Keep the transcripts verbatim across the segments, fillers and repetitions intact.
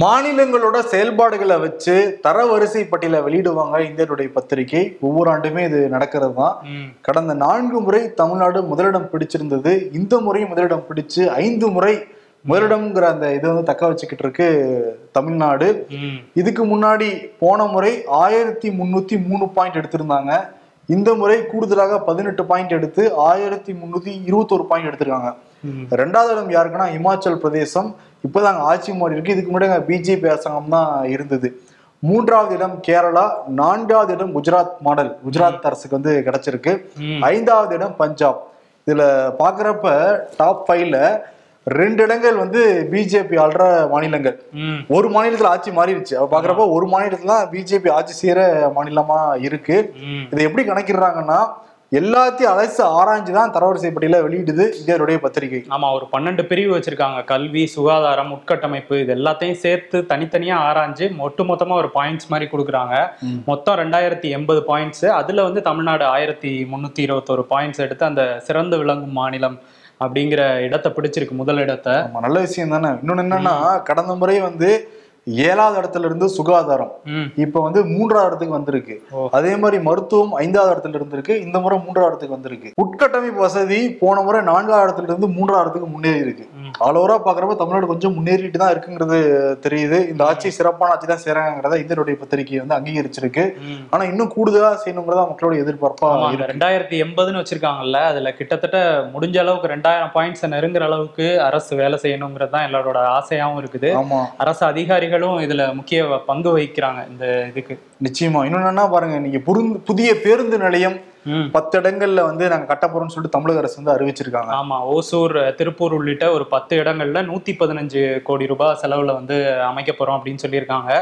மாநிலங்களோட செயல்பாடுகளை வச்சு தரவரிசை பட்டியலை வெளியிடுவாங்க இந்தியா டுடே பத்திரிகை. ஒவ்வொரு ஆண்டுமே இது நடக்கிறது தான். கடந்த நான்கு முறை தமிழ்நாடு முதலிடம் பிடிச்சிருந்தது. இந்த முறை முதலிடம் பிடிச்சு ஐந்து முறை முதலிடம்ங்கிற அந்த இதை வந்து தக்க வச்சுக்கிட்டு இருக்கு தமிழ்நாடு. இதுக்கு முன்னாடி போன முறை ஆயிரத்தி முன்னூத்தி மூணு பாயிண்ட் எடுத்திருந்தாங்க. இந்த முறை கூடுதலாக பதினெட்டு பாயிண்ட் எடுத்து ஆயிரத்தி முன்னூத்தி இருபத்தோரு பாயிண்ட் எடுத்திருக்காங்க. ரெண்டாவது இடம் யாருக்குன்னா இமாச்சல் பிரதேசம். இப்போதான் ஆட்சி மாறி இருக்கு. இதுக்கு முன்னாடி பிஜேபி அரசாங்கம் தான் இருந்தது. மூன்றாவது இடம் கேரளா. நான்காவது இடம் குஜராத் மாடல், குஜராத் அரசுக்கு வந்து கிடைச்சிருக்கு. ஐந்தாவது இடம் பஞ்சாப். இதுல பாக்குறப்ப டாப் ஃபைவ்ல ரெண்டு இடங்கள் வந்து பிஜேபி ஆள்ற மாநிலங்கள். ஒரு மாநிலத்துல ஆட்சி மாறிடுச்சு. அவ பாக்குறப்ப ஒரு மாநிலத்துல தான் பிஜேபி ஆட்சி செய்யற மாநிலமா இருக்கு. இதை எப்படி கணக்கிடுறாங்கன்னா எல்லாத்தையும் அலசி ஆராய்ஞ்சுதான் தரவரிசை பட்டியல வெளியிடுது இந்தியாவுடைய பத்திரிகை. ஆமா, ஒரு பன்னெண்டு பிரிவு வச்சிருக்காங்க. கல்வி, சுகாதாரம், உட்கட்டமைப்பு, இது எல்லாத்தையும் சேர்த்து தனித்தனியா ஆராய்ஞ்சு ஒட்டு மொத்தமா ஒரு பாயிண்ட்ஸ் மாதிரி கொடுக்குறாங்க. மொத்தம் ரெண்டாயிரத்தி எண்பது பாயிண்ட்ஸ். அதுல வந்து தமிழ்நாடு ஆயிரத்தி முன்னூத்தி இருபத்தோரு பாயிண்ட்ஸ் எடுத்து அந்த சிறந்து விளங்கும் மாநிலம் அப்படிங்கிற இடத்தை பிடிச்சிருக்கு, முதல் இடத்தை. நல்ல விஷயம் தானே. இன்னொன்னு என்னன்னா, கடந்த முறை வந்து ஏழாவது இடத்துல இருந்து சுகாதாரம் இப்ப வந்து மூன்றாவது இடத்துக்கு வந்திருக்கு. அதே மாதிரி மருத்துவம் ஐந்தாவது இடத்துல இருந்திருக்கு, இந்த முறை மூன்றாவது இடத்துக்கு வந்திருக்கு. உட்கட்டமைப்பு வசதி போன முறை நான்காவது இடத்துல இருந்து மூன்றாவது இடத்துக்கு முன்னேறி இருக்கு. ஆலோரா பாக்குறப்ப தமிழ்நாடு கொஞ்சம் முன்னேறிட்டு தான் இருக்குங்கிறது தெரியுது. இந்த ஆட்சி சிறப்பான ஆட்சி தான் செய்யறாங்கிறத இந்தியாவுடைய பத்திரிகை வந்து அங்கீகரிச்சிருக்கு. ஆனா இன்னும் கூடுதலா செய்யணுங்கிறதா மக்களுடைய எதிர்பார்ப்பா. ரெண்டாயிரத்தி எண்பதுன்னு வச்சிருக்காங்கல்ல, அதுல கிட்டத்தட்ட முடிஞ்ச அளவுக்கு ரெண்டாயிரம் பாயிண்ட்ஸ் நெருங்குற அளவுக்கு அரசு வேலை செய்யணுங்கிறது தான் எல்லாரோட ஆசையாவும் இருக்குது. அரசு அதிகாரிகள் இதுல முக்கிய பங்கு வகிக்கிறாங்க இந்த இதுக்கு. நிச்சயமா. இன்னொன்னா பாருங்க, நீங்க புதிய பேருந்து நிலையம் பத்து இடங்கள்ல வந்து நாங்க கட்ட போறோம்னு சொல்லிட்டு தமிழக அரசு வந்து அறிவிச்சிருக்காங்க. ஆமா, ஓசூர், திருப்பூர் உள்ளிட்ட ஒரு பத்து இடங்கள்ல நூத்தி பதினஞ்சு கோடி ரூபாய் செலவுல வந்து அமைக்க போறோம் அப்படின்னு சொல்லியிருக்காங்க.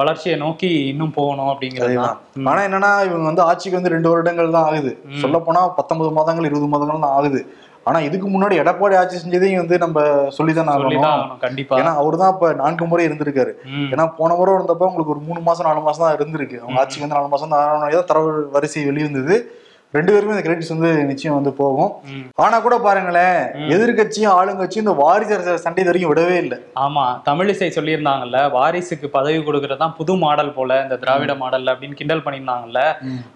வளர்ச்சியை நோக்கி இன்னும் போகணும் அப்படிங்கிறது. ஆனா என்னன்னா, இவங்க வந்து ஆட்சிக்கு வந்து ரெண்டு வருடங்கள் தான் ஆகுது. சொல்ல போனா பத்தொன்பது மாதங்கள் இருபது மாதங்கள் தான் ஆகுது. ஆனா இதுக்கு முன்னாடி எடப்பாடி ஆட்சி செஞ்சதையும் வந்து நம்ம சொல்லிதான் ஆகணும். கண்டிப்பா. ஏன்னா அவரு தான் இப்ப நான்கு முறை இருந்திருக்காரு. ஏன்னா போன முறை இருந்தப்ப உங்களுக்கு ஒரு மூணு மாசம் நாலு மாசம் தான் இருந்திருக்கு. அவங்க ஆட்சிக்கு வந்து நாலு மாசம் தான் தரவு வரிசை வெளியிருந்தது. ரெண்டு பேருமே இந்த கிரெடிட்ஸ் வந்து நிச்சயம் வந்து போகும். ஆனா கூட பாருங்களேன், எதிர்கட்சியும் ஆளுங்கட்சியும் இந்த வாரிசு அரசியல் சண்டை வரைக்கும் விடவே இல்லை. ஆமா, தமிழிசை சொல்லியிருந்தாங்கல்ல, வாரிசுக்கு பதவி கொடுக்கறதான் புது மாடல் போல, இந்த திராவிட மாடல் அப்படின்னு கிண்டல் பண்ணியிருந்தாங்கல்ல.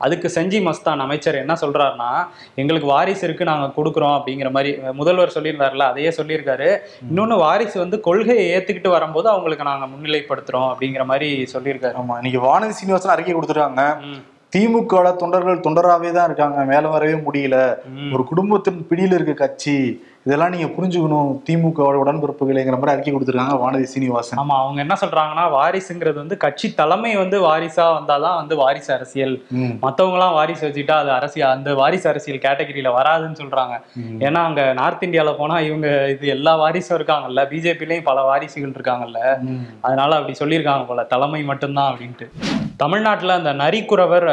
அதுக்கு செஞ்சி மஸ்தான் அமைச்சர் என்ன சொல்றாருன்னா, எங்களுக்கு வாரிசு இருக்கு, நாங்க கொடுக்குறோம் அப்படிங்கிற மாதிரி முதல்வர் சொல்லியிருந்தாருல, அதையே சொல்லியிருக்காரு. இன்னொன்னு, வாரிசு வந்து கொள்கையை ஏத்துக்கிட்டு வரும்போது அவங்களுக்கு நாங்க முன்னிலைப்படுத்துறோம் அப்படிங்கிற மாதிரி சொல்லியிருக்காரு. ஆமா, இன்னைக்கு வானதி சீனிவாசன் அறிக்கை கொடுத்துருக்காங்க. திமுக தொண்டர்கள் தொண்டராகவே தான் இருக்காங்க, மேல வரவே முடியல, ஒரு குடும்பத்தின் பிடியில் இருக்க கட்சி, இதெல்லாம் நீங்க புரிஞ்சுக்கணும் திமுக உடன்பிறப்புகளைங்கிற மாதிரி அறிக்கை கொடுத்துருக்காங்க வானதி சீனிவாசன். ஆமா, அவங்க என்ன சொல்றாங்கன்னா, வாரிசுங்கிறது வந்து கட்சி தலைமை வந்து வாரிசா வந்தாதான் வந்து வாரிசு அரசியல், மற்றவங்க எல்லாம் வாரிசு வச்சுக்கிட்டா அது அரசியல், அந்த வாரிசு அரசியல் கேட்டகரியில வராதுன்னு சொல்றாங்க. ஏன்னா அங்க நார்த் இந்தியாவில போனா இவங்க இது எல்லா வாரிசும் இருக்காங்கல்ல, பிஜேபிலையும் பல வாரிசுகள் இருக்காங்கல்ல, அதனால அப்படி சொல்லியிருக்காங்க போல, தலைமை மட்டும்தான் அப்படின்ட்டு. தமிழ்நாட்டில் அந்த நரிக்குறவர்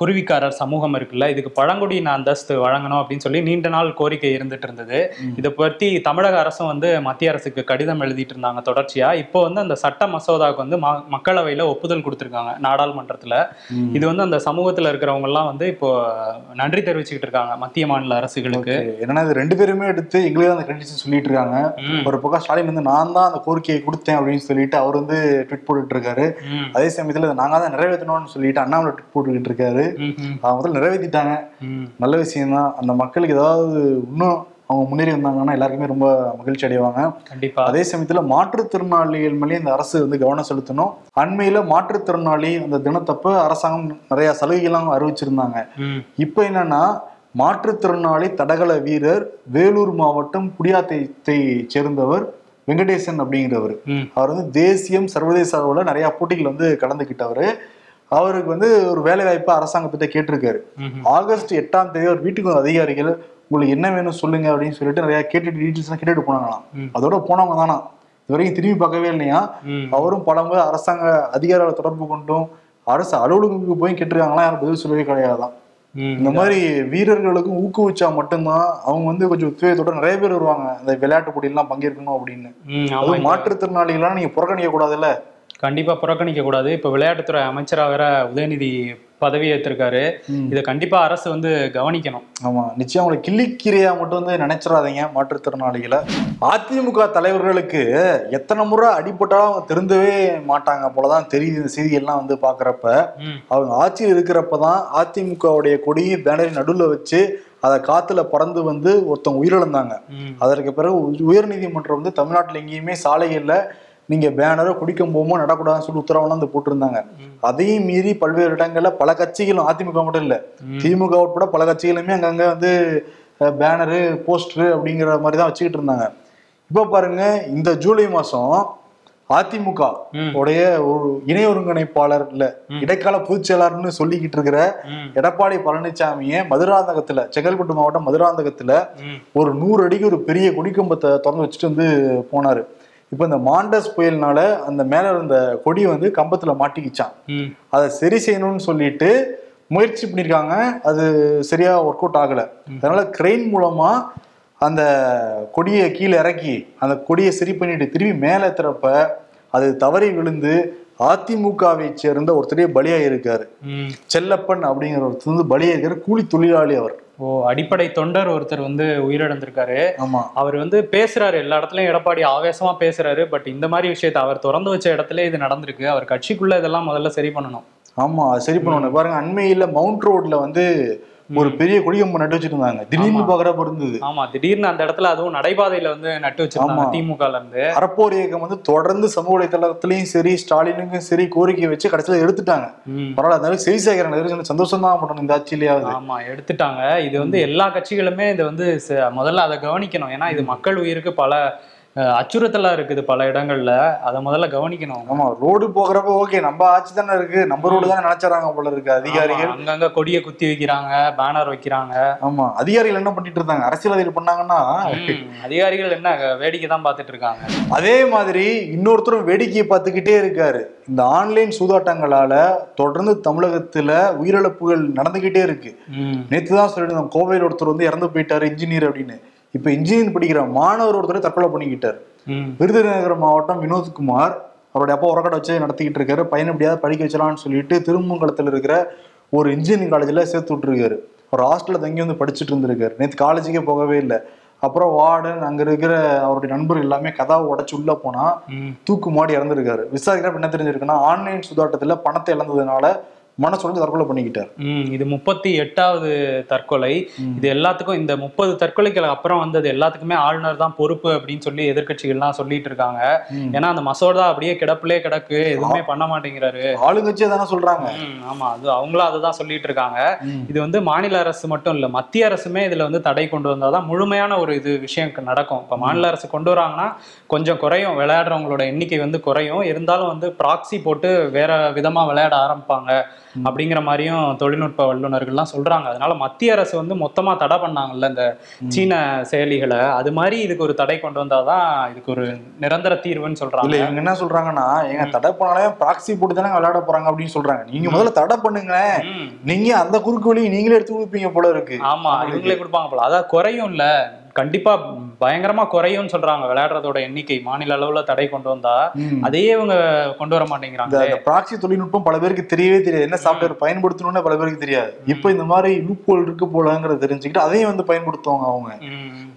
குருவிக்காரர் சமூகம் இருக்குல்ல, இதுக்கு பழங்குடியின அந்தஸ்து வழங்கணும் அப்படின்னு சொல்லி நீண்ட நாள் கோரிக்கை இருந்துட்டு இருந்தது. இதை பற்றி தமிழக அரசும் வந்து மத்திய அரசுக்கு கடிதம் எழுதிட்டு இருந்தாங்க தொடர்ச்சியாக. இப்போ வந்து அந்த சட்ட மசோதாவுக்கு வந்து மக்களவையில் ஒப்புதல் கொடுத்துருக்காங்க நாடாளுமன்றத்தில். இது வந்து அந்த சமூகத்தில் இருக்கிறவங்கலாம் வந்து இப்போ நன்றி தெரிவிச்சுக்கிட்டு இருக்காங்க மத்திய மாநில அரசுகளுக்கு. என்னன்னா, இது ரெண்டு பேருமே எடுத்து எங்களே அந்த கிரெடிட்ஸ் சொல்லிட்டு இருக்காங்க. ஒரு பக்கம் ஸ்டாலின் வந்து நான் தான் அந்த கோரிக்கையை கொடுத்தேன் அப்படின்னு சொல்லிட்டு அவர் வந்து ட்விட் போட்டுட்டு இருக்காரு. அதே சமயத்தில் நாங்கள் தான் நிறைவேற்ற சொல்லிட்டு அண்ணாமலை போட்டுக்கிட்டு இருக்காரு. முதல்ல நிறைவேற்றிட்டாங்க, நல்ல விஷயம் தான். அந்த மக்களுக்கு ஏதாவது இன்னும் அவங்க முன்னேறி வந்தாங்கன்னா எல்லாருக்குமே ரொம்ப மகிழ்ச்சி அடைவாங்க. கண்டிப்பா. அதே சமயத்துல மாற்றுத்திறனாளிகள் மேலேயே இந்த அரசு வந்து கவனம் செலுத்தணும். அண்மையில மாற்றுத்திறனாளி அந்த தினத்தப்ப அரசாங்கம் நிறைய சலுகைகள்லாம் அறிவிச்சிருந்தாங்க. இப்ப என்னன்னா, மாற்றுத்திறனாளி தடகள வீரர், வேலூர் மாவட்டம் குடியாத்தத்தை சேர்ந்தவர் வெங்கடேசன் அப்படிங்கிறவர், அவர் வந்து தேசியம் சர்வதேச அளவில் நிறைய போட்டிகள் வந்து கலந்துக்கிட்டவர். அவருக்கு வந்து ஒரு வேலை வாய்ப்பை அரசாங்கத்திட்ட கேட்டிருக்காரு. ஆகஸ்ட் எட்டாம் தேதி அவர் வீட்டுக்கு வந்த அதிகாரிகள் உங்களுக்கு என்ன வேணும் சொல்லுங்க அப்படின்னு சொல்லிட்டு நிறைய கேட்டுட்டு டீட்டெயில்ஸ்லாம் கேட்டுட்டு போனாங்களாம். அதோட போனவங்க தானா, இது வரைக்கும் திரும்பி பார்க்கவே இல்லையா. அவரும் பலமுறை அரசாங்க அதிகாரிகளை தொடர்பு கொண்டும் அரசு அலுவலகங்களுக்கு போய் கேட்டிருக்காங்களா, யாரும் பதில் சொல்லவே கிடையாதான். இந்த மாதிரி வீரர்களுக்கும் ஊக்குவிச்சா மட்டும்தான் அவங்க வந்து கொஞ்சம் உத்வேகத்தோட நிறைய பேர் வருவாங்க இந்த விளையாட்டு போட்டியெல்லாம் பங்கேற்கணும் அப்படின்னு. மாற்றுத்திறனாளிகளாம் நீங்க புறக்கணிக்க கூடாதுல்ல. கண்டிப்பாக புறக்கணிக்கக்கூடாது. இப்போ விளையாட்டுத்துறை அமைச்சராக வேற உதயநிதி பதவி ஏற்றிருக்காரு. இதை கண்டிப்பா அரசு வந்து கவனிக்கணும். ஆமா, நிச்சயம். அவங்களை கிள்ளிக்கிரியா மட்டும் வந்து நினைச்சிடாதீங்க மாற்றுத்திறனாளிகளை. அதிமுக தலைவர்களுக்கு எத்தனை முறை அடிபட்டாலும் அவங்க திருந்தவே மாட்டாங்க போலதான் தெரியுது. இந்த செய்தியெல்லாம் வந்து பாக்குறப்ப அவங்க ஆட்சியில் இருக்கிறப்பதான் அதிமுகவுடைய கொடியை பேனரின் நடுவில் வச்சு அதை காத்துல பறந்து வந்து ஒருத்தவங்க உயிரிழந்தாங்க. அதற்கு பிறகு உயர் நீதிமன்றம் வந்து தமிழ்நாட்டில் எங்கேயுமே சாலைகள்ல நீங்க பேனரோ குடிக்கும் போகும்போது நடக்கூடாதுன்னு சொல்லி உத்தரவுலாம் வந்து போட்டிருந்தாங்க. அதையும் மீறி பல்வேறு இடங்கள்ல பல கட்சிகளும், அதிமுக மட்டும் இல்ல திமுக உட்பட பல கட்சிகளுமே அங்கங்க வந்து பேனரு போஸ்டரு அப்படிங்கிற மாதிரி தான் வச்சுக்கிட்டு இருந்தாங்க. இப்ப பாருங்க, இந்த ஜூலை மாசம் அதிமுக உடைய ஒரு இணை ஒருங்கிணைப்பாளர் இல்ல இடைக்கால பொதுச் செயலாளர்னு சொல்லிக்கிட்டு இருக்கிற எடப்பாடி பழனிசாமியை மதுராந்தகத்துல, செங்கல்பட்டு மாவட்டம் மதுராந்தகத்துல ஒரு நூறு அடிக்கு ஒரு பெரிய கொடிக்கம்பத்தை திறந்து வச்சுட்டு வந்து போனாரு. இப்ப இந்த மாண்டஸ் புயல்னால அந்த மேல இருந்த கொடி வந்து கம்பத்துல மாட்டிக்கிச்சான். அதை சரி செய்யணும்னு சொல்லிட்டு முயற்சி பண்ணிருக்காங்க, அது சரியா ஒர்க் அவுட் ஆகல. அதனால கிரெயின் மூலமா அந்த கொடியை கீழே இறக்கி அந்த கொடியை சரி பண்ணிட்டு திரும்பி மேலே ஏத்துறப்ப அது தவறி விழுந்து அதிமுகவை சேர்ந்த ஒருத்தரையே பலியாயிருக்காரு. செல்லப்பன் அப்படிங்கிற ஒருத்தர் வந்து பலியாயிருக்காரு, கூலி தொழிலாளி. அவர் ஓ அடிப்படை தொண்டர் ஒருத்தர் வந்து உயிரிழந்திருக்காரு. ஆமா, அவர் வந்து பேசுறாரு எல்லா இடத்துலயும், எடப்பாடி ஆவேசமா பேசுறாரு. பட் இந்த மாதிரி விஷயத்த அவர் திறந்து வச்ச இடத்துல இது நடந்திருக்கு. அவர் கட்சிக்குள்ள இதெல்லாம் முதல்ல சரி பண்ணணும். ஆமா, சரி பண்ணணும். பாருங்க, அண்மையில மவுண்ட் ரோட்ல வந்து ஒரு பெரிய கொடிகம்பம் நட்டு வச்சுட்டு இருந்தாங்க, திடீர்னு பாக்குறப்ப இருந்தது. ஆமா, திடீர்னு அந்த இடத்துல அதுவும் நடைபாதையில வந்து நட்டு வச்சிருந்தாங்க திமுகல இருந்து. அறப்போர் இயக்கம் வந்து தொடர்ந்து சமூக வலைதளத்திலயும் சரி ஸ்டாலினுக்கும் சரி கோரிக்கை வச்சு கடைசியில எடுத்துட்டாங்க. பரவாயில்ல, அதனால சரி செய்கிறாங்க, சந்தோஷம் தான் பண்ணணும் இந்த ஆட்சியிலேயாவது. ஆமா, எடுத்துட்டாங்க. இது வந்து எல்லா கட்சிகளுமே இதை வந்து முதல்ல அதை கவனிக்கணும். ஏன்னா இது மக்கள் உயிருக்கு பல அச்சுறுத்தலா இருக்குது பல இடங்கள்ல. அதை முதல்ல கவனிக்கணும். ஆமா, ரோடு போகிறப்ப ஓகே நம்ம ஆட்சி தானே இருக்கு, நம்ம ரோடு தானே நினைச்சாங்க போல இருக்கு அதிகாரிகள். அங்கங்க கொடியை குத்தி வைக்கிறாங்க, பேனர் வைக்கிறாங்க. ஆமா, அதிகாரிகள் என்ன பண்ணிட்டு இருந்தாங்க, அரசியல்வாதிகள் பண்ணாங்கன்னா அதிகாரிகள் என்ன வேடிக்கை தான் பார்த்துட்டு இருக்காங்க. அதே மாதிரி இன்னொருத்தரும் வேடிக்கையை பார்த்துக்கிட்டே இருக்காரு. இந்த ஆன்லைன் சூதாட்டங்களால தொடர்ந்து தமிழகத்துல உயிரிழப்புகள் நடந்துகிட்டே இருக்கு. நேத்துதான் சொல்லிட்டு கோவையில் ஒருத்தர் வந்து இறந்து போயிட்டாரு, இன்ஜினியர் அப்படின்னு. இப்ப இன்ஜினியரிங் படிக்கிற மாணவர் ஒருத்தர் தற்கொலை பண்ணிக்கிட்டாரு. விருதுநகர் மாவட்டம் வினோத்குமார், அவருடைய அப்பா உரக்கடை வச்சு நடத்திக்கிட்டு இருக்காரு. பையனை எப்படியாவது படிக்க வச்சலான்னு சொல்லிட்டு திருமங்கலத்தில் இருக்கிற ஒரு இன்ஜினியரிங் காலேஜ்ல சேர்த்து விட்டுருக்காரு. ஒரு ஹாஸ்டல்ல தங்கி வந்து படிச்சுட்டு இருந்திருக்காரு. நேற்று காலேஜுக்கே போகவே இல்லை. அப்புறம் வார்டன் அங்க இருக்கிற அவருடைய நண்பர் எல்லாமே கதாவை உடைச்சு உள்ள போனா தூக்கு மாடி இறந்துருக்காரு. விசாரிக்கிறப்ப என்ன தெரிஞ்சிருக்குன்னா, ஆன்லைன் சூதாட்டத்துல பணத்தை இழந்ததுனால மனசொல்ல தற்கொலை பண்ணிக்கிட்டார். இது முப்பத்தி எட்டாவது தற்கொலை. இது எல்லாத்துக்கும், இந்த முப்பது தற்கொலைக்கு அப்புறம் வந்தது எல்லாத்துக்குமே ஆளுநர் தான் பொறுப்பு அப்படின்னு சொல்லி எதிர்கட்சிகள்லாம் சொல்லிட்டு இருக்காங்க. ஏன்னா அந்த மசோதா அப்படியே கிடப்புலே கிடக்கு, எதுவுமே பண்ண மாட்டேங்கிறாரு. ஆளுங்கட்சியை தானே சொல்றாங்க. ஆமா, அது அவங்களும் அதை தான் சொல்லிட்டு இருக்காங்க. இது வந்து மாநில அரசு மட்டும் இல்லை, மத்திய அரசுமே இதுல வந்து தடை கொண்டு வந்தாதான் முழுமையான ஒரு இது விஷயம் நடக்கும். இப்போ மாநில அரசு கொண்டு வராங்கன்னா கொஞ்சம் குறையும், விளையாடுறவங்களோட எண்ணிக்கை வந்து குறையும். இருந்தாலும் வந்து ப்ராக்சி போட்டு வேற விதமா விளையாட ஆரம்பிப்பாங்க அப்படிங்கிற மாதிரியும் தொழில்நுட்ப வல்லுநர்கள்லாம் சொல்றாங்க. அதனால மத்திய அரசு வந்து மொத்தமா தடை பண்ணாங்கல்ல இந்த சீன செயலிகளை, அது மாதிரி இதுக்கு ஒரு தடை கொண்டு வந்தாதான் இதுக்கு ஒரு நிரந்தர தீர்வுன்னு சொல்றாங்க. இல்ல, இவங்க என்ன சொல்றாங்கன்னா, எங்க தடை பண்ணாலே ப்ராக்சி போட்டு தானே விளையாட போறாங்க அப்படின்னு சொல்றாங்க. நீங்க முதல்ல தடை பண்ணுங்களேன், நீங்க அந்த குறுக்கு வழியை நீங்களே எடுத்து கொடுப்பீங்க போல இருக்கு. ஆமா, இவங்களே கொடுப்பாங்க போல. அதான் குறையும் இல்ல, கண்டிப்பா பயங்கரமா குறையும் சொல்றாங்க விளையாடுறதோட எண்ணிக்கை. மாநில அளவுல தடை கொண்டு வந்தா அதையே இவங்க கொண்டு வர மாட்டேங்கிறாங்க. இந்த ப்ராக்சி தொழில்நுட்பம் பல பேருக்கு தெரியவே தெரியாது, என்ன சாஃப்ட்வேர் பயன்படுத்தணும்னு பல பேருக்கு தெரியாது. இப்ப இந்த மாதிரி லூப்போல் இருக்கு போலங்கிறத தெரிஞ்சுக்கிட்டு அதையும் வந்து பயன்படுத்துவாங்க அவங்க.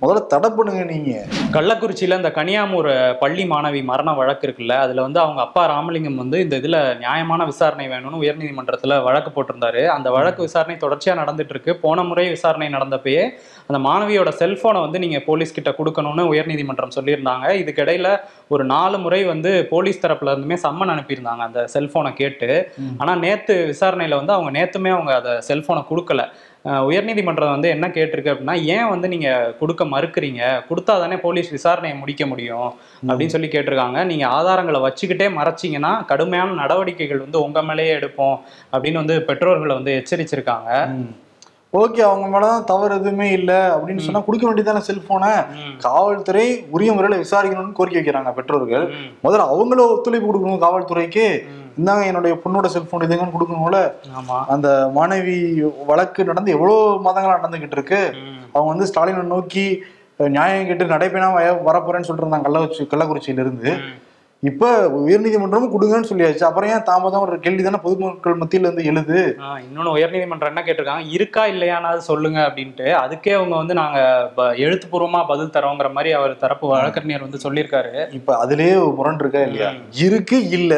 முதல்ல தடை பண்ணுங்க நீங்க. கள்ளக்குறிச்சியில இந்த கனியாமூர் பள்ளி மாணவி மரண வழக்கு இருக்குல்ல, அதுல வந்து அவங்க அப்பா ராமலிங்கம் வந்து இந்த இதுல நியாயமான விசாரணை வேணும்னு உயர்நீதிமன்றத்துல வழக்கு போட்டிருந்தாரு. அந்த வழக்கு விசாரணை தொடர்ச்சியா நடந்துட்டு இருக்கு. போன முறை விசாரணை நடந்தப்பயே அந்த மாணவியோட செல்போனை வந்து நீங்க போலீஸ் கிட்ட கொடுக்கணும்னு உயர்நீதிமன்றம் சொல்லியிருந்தாங்க. இதுக்கிடையில ஒரு நாலு முறை வந்து போலீஸ் தரப்புல இருந்துமே சம்மன் அனுப்பியிருந்தாங்க அந்த செல்போனை கேட்டு. ஆனா நேத்து விசாரணையில வந்து அவங்க நேத்துமே அவங்க அந்த செல்போனை கொடுக்கல. உயர்நீதிமன்றம் வந்து என்ன கேட்டிருக்கு அப்படின்னா, ஏன் வந்து நீங்கள் கொடுக்க மறுக்கிறீங்க, கொடுத்தா தானே போலீஸ் விசாரணையை முடிக்க முடியும் அப்படின்னு சொல்லி கேட்டிருக்காங்க. நீங்கள் ஆதாரங்களை வச்சுக்கிட்டே மறைச்சிங்கன்னா கடுமையான நடவடிக்கைகள் வந்து உங்கள் மேலேயே எடுப்போம் அப்படின்னு வந்து பெற்றோர்களை வந்து எச்சரிச்சிருக்காங்க. ஓகே, அவங்க மேலதான் தவறு எதுவுமே இல்லை அப்படின்னு சொன்னா கொடுக்க வேண்டியதான செல்போனை. காவல்துறை உரிய முறையில விசாரிக்கணும்னு கோரிக்கை வைக்கிறாங்க பெற்றோர்கள். முதல்ல அவங்கள ஒத்துழைப்பு கொடுக்கணும் காவல்துறைக்கு. இந்தாங்க என்னுடைய பொண்ணோட செல்போன் இதுங்கன்னு கொடுக்கணும்ல. அந்த மாணவி வழக்கு நடந்து எவ்வளவு மாதங்களா நடந்துகிட்டு இருக்கு. அவங்க வந்து ஸ்டாலினை நோக்கி நியாயம் கேட்டு நடைபெணா வரப்போறேன்னு சொல்லிட்டு இருந்தாங்க கள்ளக்குறிச்சி கள்ளக்குறிச்சியில இருந்து. இப்ப உயர்நீதிமன்றமும் கொடுங்கன்னு சொல்லியாச்சு, அப்புறம் ஏன் தாமதம்? ஒரு கேள்வி தானே பொதுமக்கள் மத்தியில் வந்து எழுது. இன்னொன்னு உயர்நீதிமன்றம் என்ன கேட்டிருக்காங்க, இருக்கா இல்லையானது சொல்லுங்க அப்படின்ட்டு. அதுக்கே அவங்க வந்து நாங்க எழுத்துப்பூர்வமா பதில் தரோங்கிற மாதிரி அவர் தரப்பு வழக்கறிஞர் வந்து சொல்லியிருக்காரு. இப்ப அதுலயே முரண் இருக்கா இல்லையா? இருக்கு இல்ல,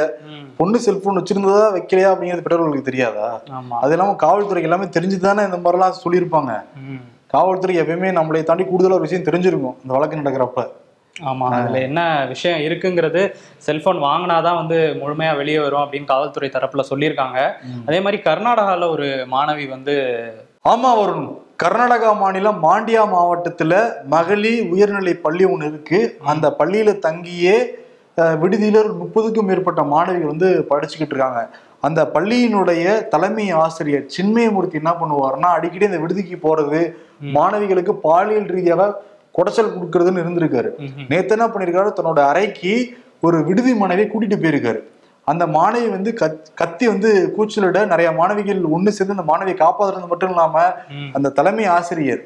பொண்ணு செல்போன் வச்சிருந்ததா வைக்கலையா அப்படிங்கிறது பெற்றோர்களுக்கு தெரியாதா? அது இல்லாம காவல்துறைக்கு எல்லாமே தெரிஞ்சுதானே இந்த மாதிரி எல்லாம் சொல்லியிருப்பாங்க. காவல்துறை எப்பயுமே நம்மளை தாண்டி கூடுதலா ஒரு விஷயம் தெரிஞ்சிருக்கும் இந்த வழக்கு நடக்கிறப்ப. ஆமா, அதுல என்ன விஷயம் இருக்குங்கிறது செல்போன் வாங்கினாதான் வந்து முழுமையா வெளியே வரும் அப்படின்னு காவல்துறை தரப்புல சொல்லியிருக்காங்க. அதே மாதிரி கர்நாடகால ஒரு மாணவி வந்து ஆமா வரும் கர்நாடகா மாநிலம் மாண்டியா மாவட்டத்துல மகளி உயர்நிலை பள்ளி ஒன்று இருக்கு. அந்த பள்ளியில தங்கியே விடுதியில ஒரு முப்பதுக்கும் மேற்பட்ட மாணவிகள் வந்து படிச்சுக்கிட்டு இருக்காங்க. அந்த பள்ளியினுடைய தலைமை ஆசிரியர் சின்மயமூர்த்தி என்ன பண்ணுவாருன்னா, அடிக்கடி இந்த விடுதிக்கு போறது மாணவிகளுக்கு பாலியல் ரீதியாக குடைச்சல் கொடுக்கறதுன்னு இருந்திருக்காரு. நேற்று என்ன பண்ணிருக்காரு, தன்னோட அறைக்கு ஒரு விடுதி மாணவியை கூட்டிட்டு போயிருக்காரு. அந்த மாணவி வந்து கத் கத்தி வந்து கூச்சலிட நிறைய மாணவிகள் ஒன்று சேர்ந்து அந்த மாணவியை காப்பாற்றுறது மட்டும் இல்லாம அந்த தலைமை ஆசிரியர்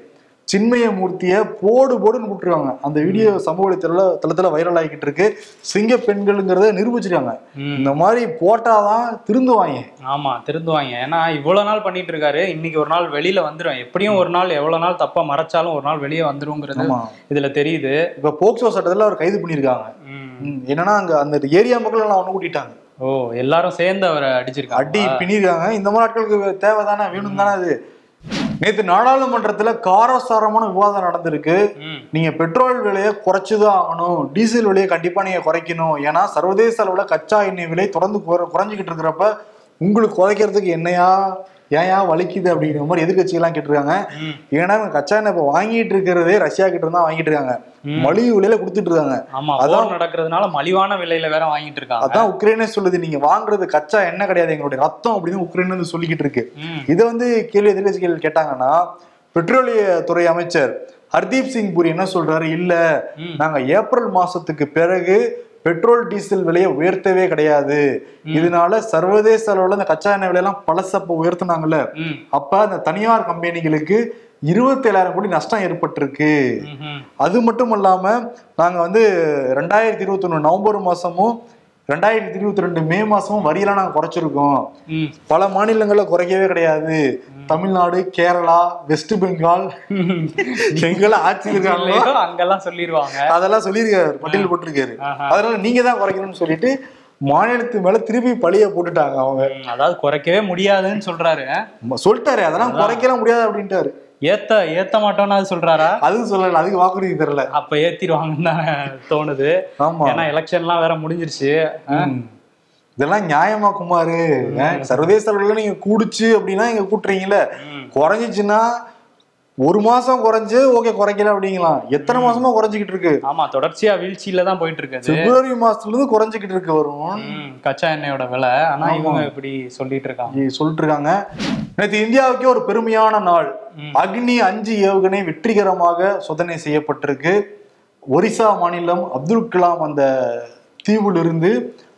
சின்மயமூர்த்தியை போடு போடுன்னு கூப்பிட்டுருக்காங்க. அந்த வீடியோ சமூக தளத்துல வைரல் ஆகிக்கிட்டு இருக்கு. சிங்க பெண்கள்ங்கிறத நிரூபிச்சிருக்காங்க. இந்த மாதிரி போட்டாதான் திருந்துவாங்க. ஆமா, திருந்துவாங்க. ஏன்னா இவ்வளவு நாள் பண்ணிட்டு இருக்காரு, இன்னைக்கு ஒரு நாள் வெளியில வந்துடும். எப்படியும் ஒரு நாள், எவ்வளவு நாள் தப்பா மறைச்சாலும் ஒரு நாள் வெளியே வந்துருங்கிறது இதுல தெரியுது. இப்ப போக்சோ சட்டத்துல அவர் கைது பண்ணியிருக்காங்க. என்னன்னா அங்க அந்த ஏரியா மக்கள் எல்லாம் ஒண்ணு கூட்டிட்டாங்க. ஓ, எல்லாரும் சேர்ந்து அவரை அடிச்சிருக்காங்க, அடி பின்னிருக்காங்க. இந்த மாதிரி ஆட்களுக்கு தேவைதானே, வேணும் தானே அது. நேற்று நாடாளுமன்றத்துல காரசாரமான விவாதம் நடந்திருக்கு. நீங்க பெட்ரோல் விலையை குறைச்சுதான் ஆகணும், டீசல் விலையை கண்டிப்பா நீங்க குறைக்கணும். ஏன்னா சர்வதேச அளவுல கச்சா எண்ணெய் விலை தொடர்ந்து குறைஞ்சிக்கிட்டு இருக்கிறப்ப உங்களுக்கு குறைக்கிறதுக்கு என்னையா ஏன்யா வலிக்குது அப்படிங்கிற மாதிரி எதிர்கட்சிகள்லாம் கேட்டிருக்காங்க. ஏன்னா கச்சா எண்ணெய் இப்ப வாங்கிட்டு இருக்கிறதே ரஷ்யா கிட்ட இருந்தா வாங்கிட்டு இருக்காங்க, மலிவு விலையில கொடுத்துட்டு இருக்காங்க. அதான் நடக்கிறதுனால மலிவான விலையில வேற வாங்கிட்டு இருக்காங்க. அதான் உக்ரைனே சொல்லுது, நீங்க வாங்குறது கச்சா எண்ணெய் கிடையாது, எங்களுடைய ரத்தம் அப்படின்னு உக்ரைன் வந்து சொல்லிக்கிட்டு இருக்கு. இதை வந்து கேள்வி எதிர்கட்சிகள் கேட்டாங்கன்னா, பெட்ரோலிய துறை அமைச்சர் ஹர்தீப் சிங் பூரி என்ன சொல்றாரு, இல்ல நாங்க ஏப்ரல் மாசத்துக்கு பிறகு பெட்ரோல் டீசல் விலையை உயர்த்தவே கிடையாது, இதனால சர்வதேச அளவுல இந்த கச்சா எண்ணெய் விலையெல்லாம் பழசப்ப உயர்த்தினாங்கல்ல, அப்ப அந்த தனியார் கம்பெனிகளுக்கு இருபத்தி ஏழாயிரம் கோடி நஷ்டம் ஏற்பட்டிருக்கு. அது மட்டும் இல்லாம நாங்க வந்து ரெண்டாயிரத்தி இருபத்தி ஒண்ணு நவம்பர் மாசமும் ரெண்டாயிரத்தி இருபத்தி ரெண்டு மே மாசமும் வரியெல்லாம் நாங்க குறைச்சிருக்கோம், பல மாநிலங்கள்ல குறைக்கவே கிடையாது, தமிழ்நாடு, கேரளா, வெஸ்ட் பெங்கால் எங்கெல்லாம் ஆட்சி இருக்காங்களோ அங்கெல்லாம் சொல்லிடுவாங்க, அதெல்லாம் சொல்லியிருக்காரு, பட்டியல் போட்டிருக்காரு. அதனால நீங்க தான் குறைக்கணும்னு சொல்லிட்டு மாநிலத்து மேல திருப்பி பழிய போட்டுட்டாங்க அவங்க. அதாவது குறைக்கவே முடியாதுன்னு சொல்றாரு, சொல்லிட்டாரு, அதெல்லாம் குறைக்கவே முடியாது அப்படின்ட்டாரு. ஏத்த ஏத்த மாட்டோம்னா அது சொல்றாரா? அது சொல்லல, அதுக்கு வாக்குறுதி தெரியல. அப்ப ஏத்திடுவாங்கன்னு தானே தோணுது. ஆமா, ஏன்னா எலெக்ஷன் எல்லாம் வேற முடிஞ்சிருச்சு. இதெல்லாம் நியாயமா குமாரு? சர்வதேச அளவுல நீங்க கூடுச்சு அப்படின்னா இங்க கூட்டுறீங்கல்ல, குறைஞ்சிச்சுன்னா ஒரு மாசம் குறைஞ்சு ஓகே குறைக்கல அப்படிங்கலாம். எத்தனை மாசமா குறைஞ்சிக்கிட்டு இருக்கு? ஆமா, தொடர்ச்சியா வீழ்ச்சியில தான் போயிட்டு இருக்கு. பிப்ரவரி மாசத்துல இருந்து குறைஞ்சிக்கிட்டு இருக்கு வரும் கச்சா எண்ணெயோட விலை. ஆனா இவங்க இப்படி சொல்லிட்டு இருக்காங்க சொல்லிட்டு இருக்காங்க நேற்று இந்தியாவுக்கே ஒரு பெருமையான நாள். அக்னி அஞ்சு ஏவுகணை வெற்றிகரமாக சோதனை செய்யப்பட்டிருக்கு. ஒரிசா மாநிலம் அப்துல் கலாம் அந்த தீவுலிருந்து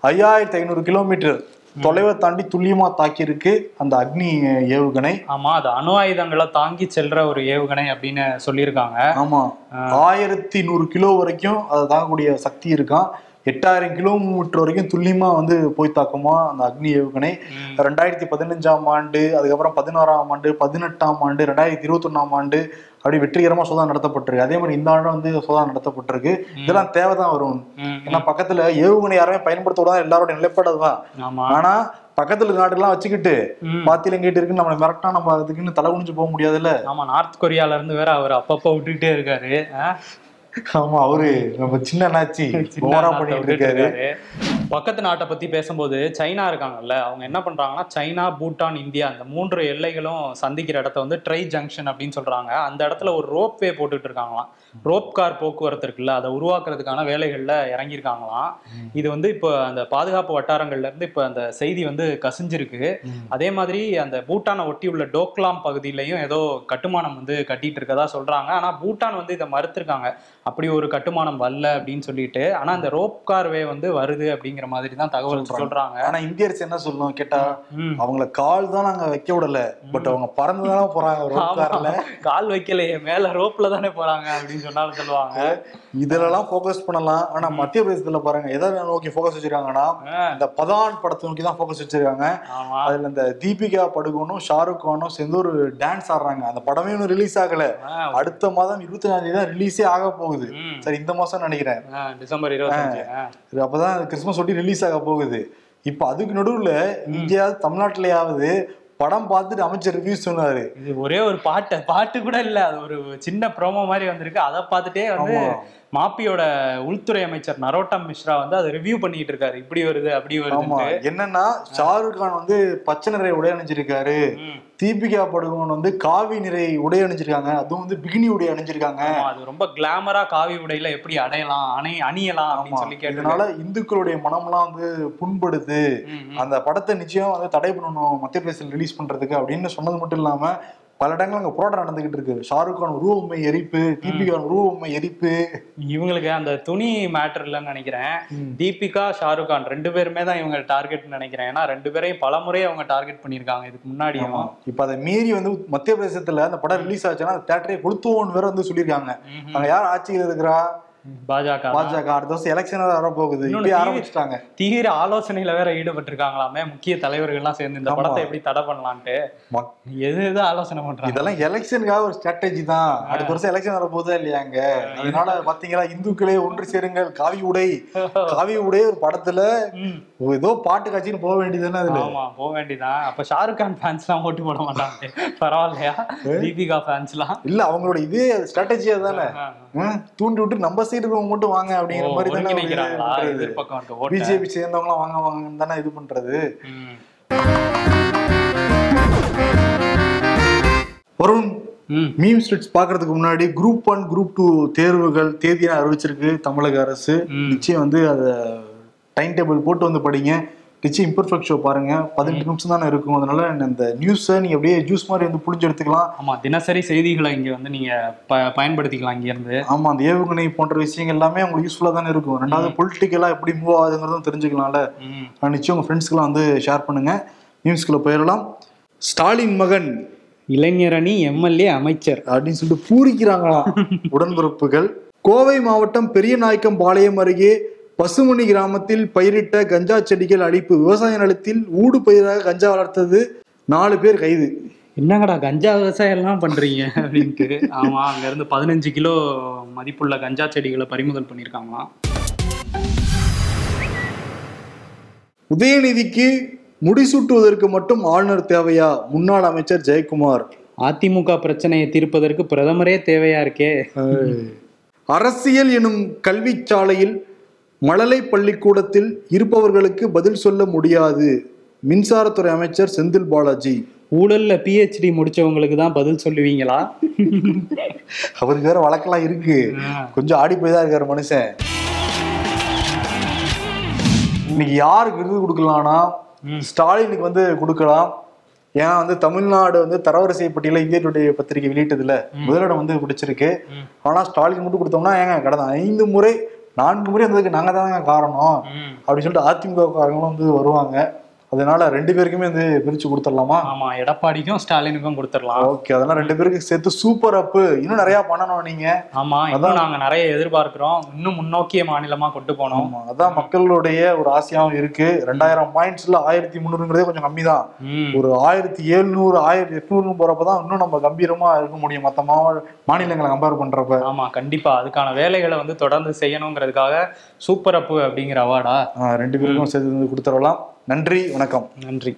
ஐயாயிரத்தி ஐநூறு கிலோமீட்டர் தொலைவை தாண்டி துல்லியமா தாக்கி இருக்கு அந்த அக்னி ஏவுகணை. ஆமா, அது அணு ஆயுதங்களை தாங்கி செல்ற ஒரு ஏவுகணை அப்படின்னு சொல்லியிருக்காங்க. ஆமா, ஆயிரத்தி நூறு கிலோ வரைக்கும் அதை தாங்கக்கூடிய சக்தி இருக்கான். எட்டாயிரம் கிலோமீட்டர் வரைக்கும் துல்லியமா வந்து போய் தாக்குமா அந்த அக்னி ஏவுகணை. ரெண்டாயிரத்தி பதினஞ்சாம் ஆண்டு, அதுக்கப்புறம் பதினாறாம் ஆண்டு, பதினெட்டாம் ஆண்டு, ரெண்டாயிரத்தி இருபத்தி ஒன்னாம் ஆண்டு அப்படி வெற்றிகரமா சோதனை நடத்தப்பட்டிருக்கு. அதே மாதிரி இந்த ஆண்டும் வந்து சோதனை நடத்தப்பட்டிருக்கு. இதெல்லாம் தேவைதான் வரும். ஏன்னா பக்கத்துல ஏவுகணை யாருமே பயன்படுத்தக்கூட எல்லாரோட நிலைப்பாடுதான். ஆனா பக்கத்துல நாடு எல்லாம் வச்சுக்கிட்டு பாத்தியில கேட்டு இருக்குன்னு நம்மளை மிரட்டா நம்ம அதுக்குன்னு தலை குனிஞ்சு போக முடியாதுல்ல. ஆமா, நார்த் கொரியால இருந்து வேற அவர் அப்பப்ப விட்டுக்கிட்டே இருக்காரு. ஆமா, அவரு நம்ம சின்ன நாச்சி பண்ணிட்டு இருக்காரு. பக்கத்து நாட்டை பத்தி பேசும்போது சைனா இருக்காங்கல்ல, அவங்க என்ன பண்றாங்கன்னா சைனா, பூட்டான், இந்தியா அந்த மூன்று எல்லைகளும் சந்திக்கிற இடத்த வந்து ட்ரை ஜங்ஷன் அப்படின்னு சொல்றாங்க. அந்த இடத்துல ஒரு ரோப் வே போட்டுட்டு இருக்காங்களாம். ரோப் கார் போக்குவரத்து இருக்குல்ல, அதை உருவாக்குறதுக்கான வேலைகள்ல இறங்கியிருக்காங்களாம். இது வந்து இப்போ அந்த பாதுகாப்பு வட்டாரங்கள்ல இருந்து இப்போ அந்த செய்தி வந்து கசிஞ்சிருக்கு. அதே மாதிரி அந்த பூட்டானை ஒட்டி உள்ள டோக்லாம் பகுதியிலையும் ஏதோ கட்டுமானம் வந்து கட்டிட்டு இருக்கதா சொல்றாங்க. ஆனா பூட்டான் வந்து இதை மறுத்திருக்காங்க, அப்படி ஒரு கட்டுமானம் வரல அப்படின்னு சொல்லிட்டு. ஆனா அந்த ரோப் கார் வே வந்து வருது அப்படிங்கிற அப்படிங்கிற மாதிரி தான் தகவல் சொல்றாங்க. ஆனா இந்திய அரசு என்ன சொல்லணும் கேட்டா, அவங்கள கால் தான் நாங்க வைக்க விடல, பட் அவங்க பறந்துதானே போறாங்க, கால் வைக்கலையே மேல ரோப்ல தானே போறாங்க அப்படின்னு சொன்னாலும் சொல்லுவாங்க. இதெல்லாம் போக்கஸ் பண்ணலாம். ஆனா மத்திய பிரதேசத்துல பாருங்க எதாவது நோக்கி போக்கஸ் வச்சிருக்காங்கன்னா இந்த பதான் படத்தை நோக்கி தான் போக்கஸ் வச்சிருக்காங்க. அதுல இந்த தீபிகா படுகோனும் ஷாருக் கானும் சேர்ந்து ஒரு டான்ஸ் ஆடுறாங்க. அந்த படமே இன்னும் ரிலீஸ் ஆகல, அடுத்த மாதம் இருபத்தி அஞ்சாம் தேதி தான் ரிலீஸே ஆக போகுது. சரி, இந்த மாசம் நினைக்கிறேன் டிசம்பர் இருபத்தஞ்சு அப்பதான் கிறிஸ்மஸ் ஒட்டி ரிலீஸ் ஆக போகுது. இப்ப அதுக்கு நடுவுல இந்தியா தமிழ்நாட்டிலேயாவது படம் பார்த்துட்டு அமைச்சர் ரிவ்யூ சொன்னாரு. இது ஒரே ஒரு பாட்டை பாட்டு கூட இல்லை, அது ஒரு சின்ன ப்ரோமோ மாதிரி வந்திருக்கு. அதை பார்த்துட்டே வந்து மாப்பியோட உள்துறை அமைச்சர் நரோட்டம் மிஸ்ரா வந்து அதை ரிவ்யூ பண்ணிட்டு இருக்காரு. இப்படி வருது அப்படி வருது என்னன்னா, ஷாருக் கான் வந்து பச்சை நிறை உடை அணிஞ்சிருக்காரு, தீபிகா படுகோன் வந்து காவி நிறை உடை அணிஞ்சிருக்காங்க, அதுவும் வந்து பிகினி உடை அணிஞ்சிருக்காங்க. அது ரொம்ப கிளாமரா காவி உடையில எப்படி அடையலாம் அணி அணியலாம் அப்படின்னு சொல்லி கேட்டதுனால இந்துக்களுடைய மனம்லாம் வந்து புண்படுது, அந்த படத்தை நிச்சயம் வந்து தடை பண்ணணும் மத்திய பிரதேசத்தில் ரிலீஸ் பண்றதுக்கு அப்படின்னு சொன்னது மட்டும் இல்லாம பல இடங்கள் அங்கே போராட்டம் நடந்துகிட்டு இருக்கு. ஷாருக் கான் உருவ உண்மை எரிப்பு, தீபிகா உருவ உண்மை எரிப்பு. இவங்களுக்கு அந்த துணி மேட்டர் இல்லைன்னு நினைக்கிறேன். தீபிகா ஷாருக் கான் ரெண்டு பேருமே தான் இவங்க டார்கெட் நினைக்கிறேன். ஏன்னா ரெண்டு பேரையும் பல முறை அவங்க டார்கெட் பண்ணியிருக்காங்க இதுக்கு முன்னாடி. இப்போ அதை மீறி வந்து மத்திய பிரதேசத்தில் அந்த படம் ரிலீஸ் ஆச்சுன்னா அந்த தேட்டரே கொடுத்துவோன்னு வேற வந்து சொல்லியிருக்காங்க. அங்கே யார் ஆட்சியில் இருக்கிறா? பாஜக. பாஜக அடுத்த வருஷம் எலெக்ஷன் வரப்போகுது, ஆரம்பிச்சுட்டாங்க. தீவிர ஆலோசனையில வேற ஈடுபட்டு இருக்காங்களாமே முக்கிய தலைவர்கள்லாம் சேர்ந்து இந்த படத்தை எப்படி தடை பண்ணலான்ட்டு எதுதான் ஆலோசனை பண்றாங்க. இதெல்லாம் எலெக்ஷனுக்காக ஒரு ஸ்ட்ராட்டஜி தான். அடுத்த வருஷம் எலெக்ஷன் வரப்போகுதா இல்லையாங்க, அதனால பாத்தீங்களா இந்துக்களே ஒன்று சேருங்கள், காவி உடை காவி உடை ஒரு படத்துல ஏதோ பாட்டு காட்சின்னு போக வேண்டியதுன்னா போக வேண்டியதான். அப்ப ஷாருக் கான் ஃபேன்ஸ் எல்லாம் ஓட்டு போட மாட்டாங்க, பரவாயில்லையா? தீபிகா ஃபேன்ஸ் எல்லாம் இல்ல, அவங்களோட இது ஸ்ட்ராட்டஜியா தானே தூண்டி விட்டு நம்ம மட்டும் வாங்க அப்படிங்கிற மாதிரி பிஜேபி சேர்ந்தவங்க வாங்க வாங்கன்னு தானே இது பண்றது. வருண், மீம் ஸ்ட்ரிட்ஸ் பாக்குறதுக்கு முன்னாடி குரூப் ஒன் குரூப் டூ தேர்வுகள் தேதியா அறிவிச்சிருக்கு தமிழக அரசு. நிச்சயம் வந்து அதை டைம் டேபிள் போட்டு வந்து படிங்க. நிச்சயம் இம்பர்ஃபெக்ட் ஷோ பாருங்க, பதினெட்டு நிமிஷம் தானே இருக்கும். அதனால இந்த நியூஸை நீங்க அப்படியே ஜூஸ் மாதிரி வந்து புளிஞ்சு எடுத்துக்கலாம். ஆமா, தினசரி செய்திகளை இங்க வந்து நீங்க பயன்படுத்திக்கலாம் இங்க இருந்து. ஆமா, அந்த ஏவுகணை போன்ற விஷயங்கள் எல்லாமே உங்களுக்கு யூஸ்ஃபுல்லா தானே இருக்கும். ரெண்டாவது பொலிட்டிக்கலா எப்படி மூவ் ஆகுதுங்கிறதும் தெரிஞ்சுக்கலாம்ல. நிச்சயம் உங்க ஃப்ரெண்ட்ஸ்க்குலாம் வந்து ஷேர் பண்ணுங்க. நியூஸ்குள்ள போயிடலாம். ஸ்டாலின் மகன் இளைஞரணி எம்எல்ஏ அமைச்சர் அப்படின்னு சொல்லிட்டு பூரிக்கிறாங்களாம் உடன்பிறப்புகள். கோவை மாவட்டம் பெரியநாயக்கம் பாளையம் அருகே பசுமணி கிராமத்தில் பயிரிட்ட கஞ்சா செடிகள் அழிப்பு. விவசாய நிலத்தில் ஊடு பயிராக கஞ்சா வளர்த்தது நாலு பேர் கைது. என்னங்கடா கஞ்சா விவசாயம் எல்லாம் பண்றீங்க அப்படின்ட்டு. ஆமா, அங்க இருந்து பதினஞ்சு கிலோ மதிப்புள்ள கஞ்சா செடிகளை பறிமுதல் பண்ணியிருக்காங்களாம். உதயநிதிக்கு முடிசூட்டுவதற்கு மட்டும் ஆளுநர் தேவையா? முன்னாள் அமைச்சர் ஜெயக்குமார். அதிமுக பிரச்சனையை தீர்ப்பதற்கு பிரதமரே தேவையா இருக்கே. அரசியல் எனும் கல்வி சாலையில் மழலை பள்ளிக்கூடத்தில் இருப்பவர்களுக்கு பதில் சொல்ல முடியாது. மின்சாரத்துறை அமைச்சர் செந்தில் பாலாஜி. ஊழல்ல பிஹெச்டி முடிச்சவங்களுக்கு தான் பதில் சொல்லுவீங்களா? அவருக்கு வேற வழக்கெல்லாம் இருக்கு, கொஞ்சம் ஆடி போய் தான் இருக்காரு மனுஷன். இன்னைக்கு யாருக்கு விருது கொடுக்கலாம்னா ஸ்டாலினுக்கு வந்து கொடுக்கலாம். ஏன்னா வந்து தமிழ்நாடு வந்து தரவரிசை பட்டியல இந்தியா டுடே பத்திரிகை வெளியிட்டதுல முதலிடம் வந்து பிடிச்சிருக்கு. ஆனா ஸ்டாலின் மட்டும் கொடுத்தோம்னா ஏங்க கடந்த ஐந்து முறை நான்கு முறை வந்ததுக்கு நாங்க தாங்க காரணம் அப்படின்னு சொல்லிட்டு அதிமுக காரங்களும் வந்து வருவாங்க. அதனால ரெண்டு பேருக்குமே வந்து பிரிச்சு கொடுத்துடலாமா? ஆமா, எடப்பாடிக்கும் ஸ்டாலினுக்கும் கொடுத்துடலாம். ஓகே, அதெல்லாம் ரெண்டு பேருக்கு சேர்த்து சூப்பர் அப்பு. இன்னும் நிறைய பண்ணணும் நீங்க. ஆமா, அதான் நாங்க நிறைய எதிர்பார்க்கிறோம். இன்னும் முன்னோக்கிய மாநிலமா கொண்டு போனோம். அதான் மக்களுடைய ஒரு ஆசையாவும் இருக்கு. ரெண்டாயிரம் பாயிண்ட்ஸ்ல ஆயிரத்தி முந்நூறுங்கிறதே கொஞ்சம் கம்மி தான். ஒரு ஆயிரத்தி எழுநூறு ஆயிரத்தி எட்நூறுன்னு போறப்பதான் இன்னும் நம்ம கம்பீரமா இருக்க முடியும் மற்ற மாநிலங்களை கம்பேர் பண்றப்ப. ஆமா, கண்டிப்பா அதுக்கான வேலைகளை வந்து தொடர்ந்து செய்யணுங்கிறதுக்காக சூப்பர் அப்பு அப்படிங்கிற அவார்டா ரெண்டு பேருக்கும் சேர்த்து கொடுத்துடலாம். நன்றி, வணக்கம். நன்றி.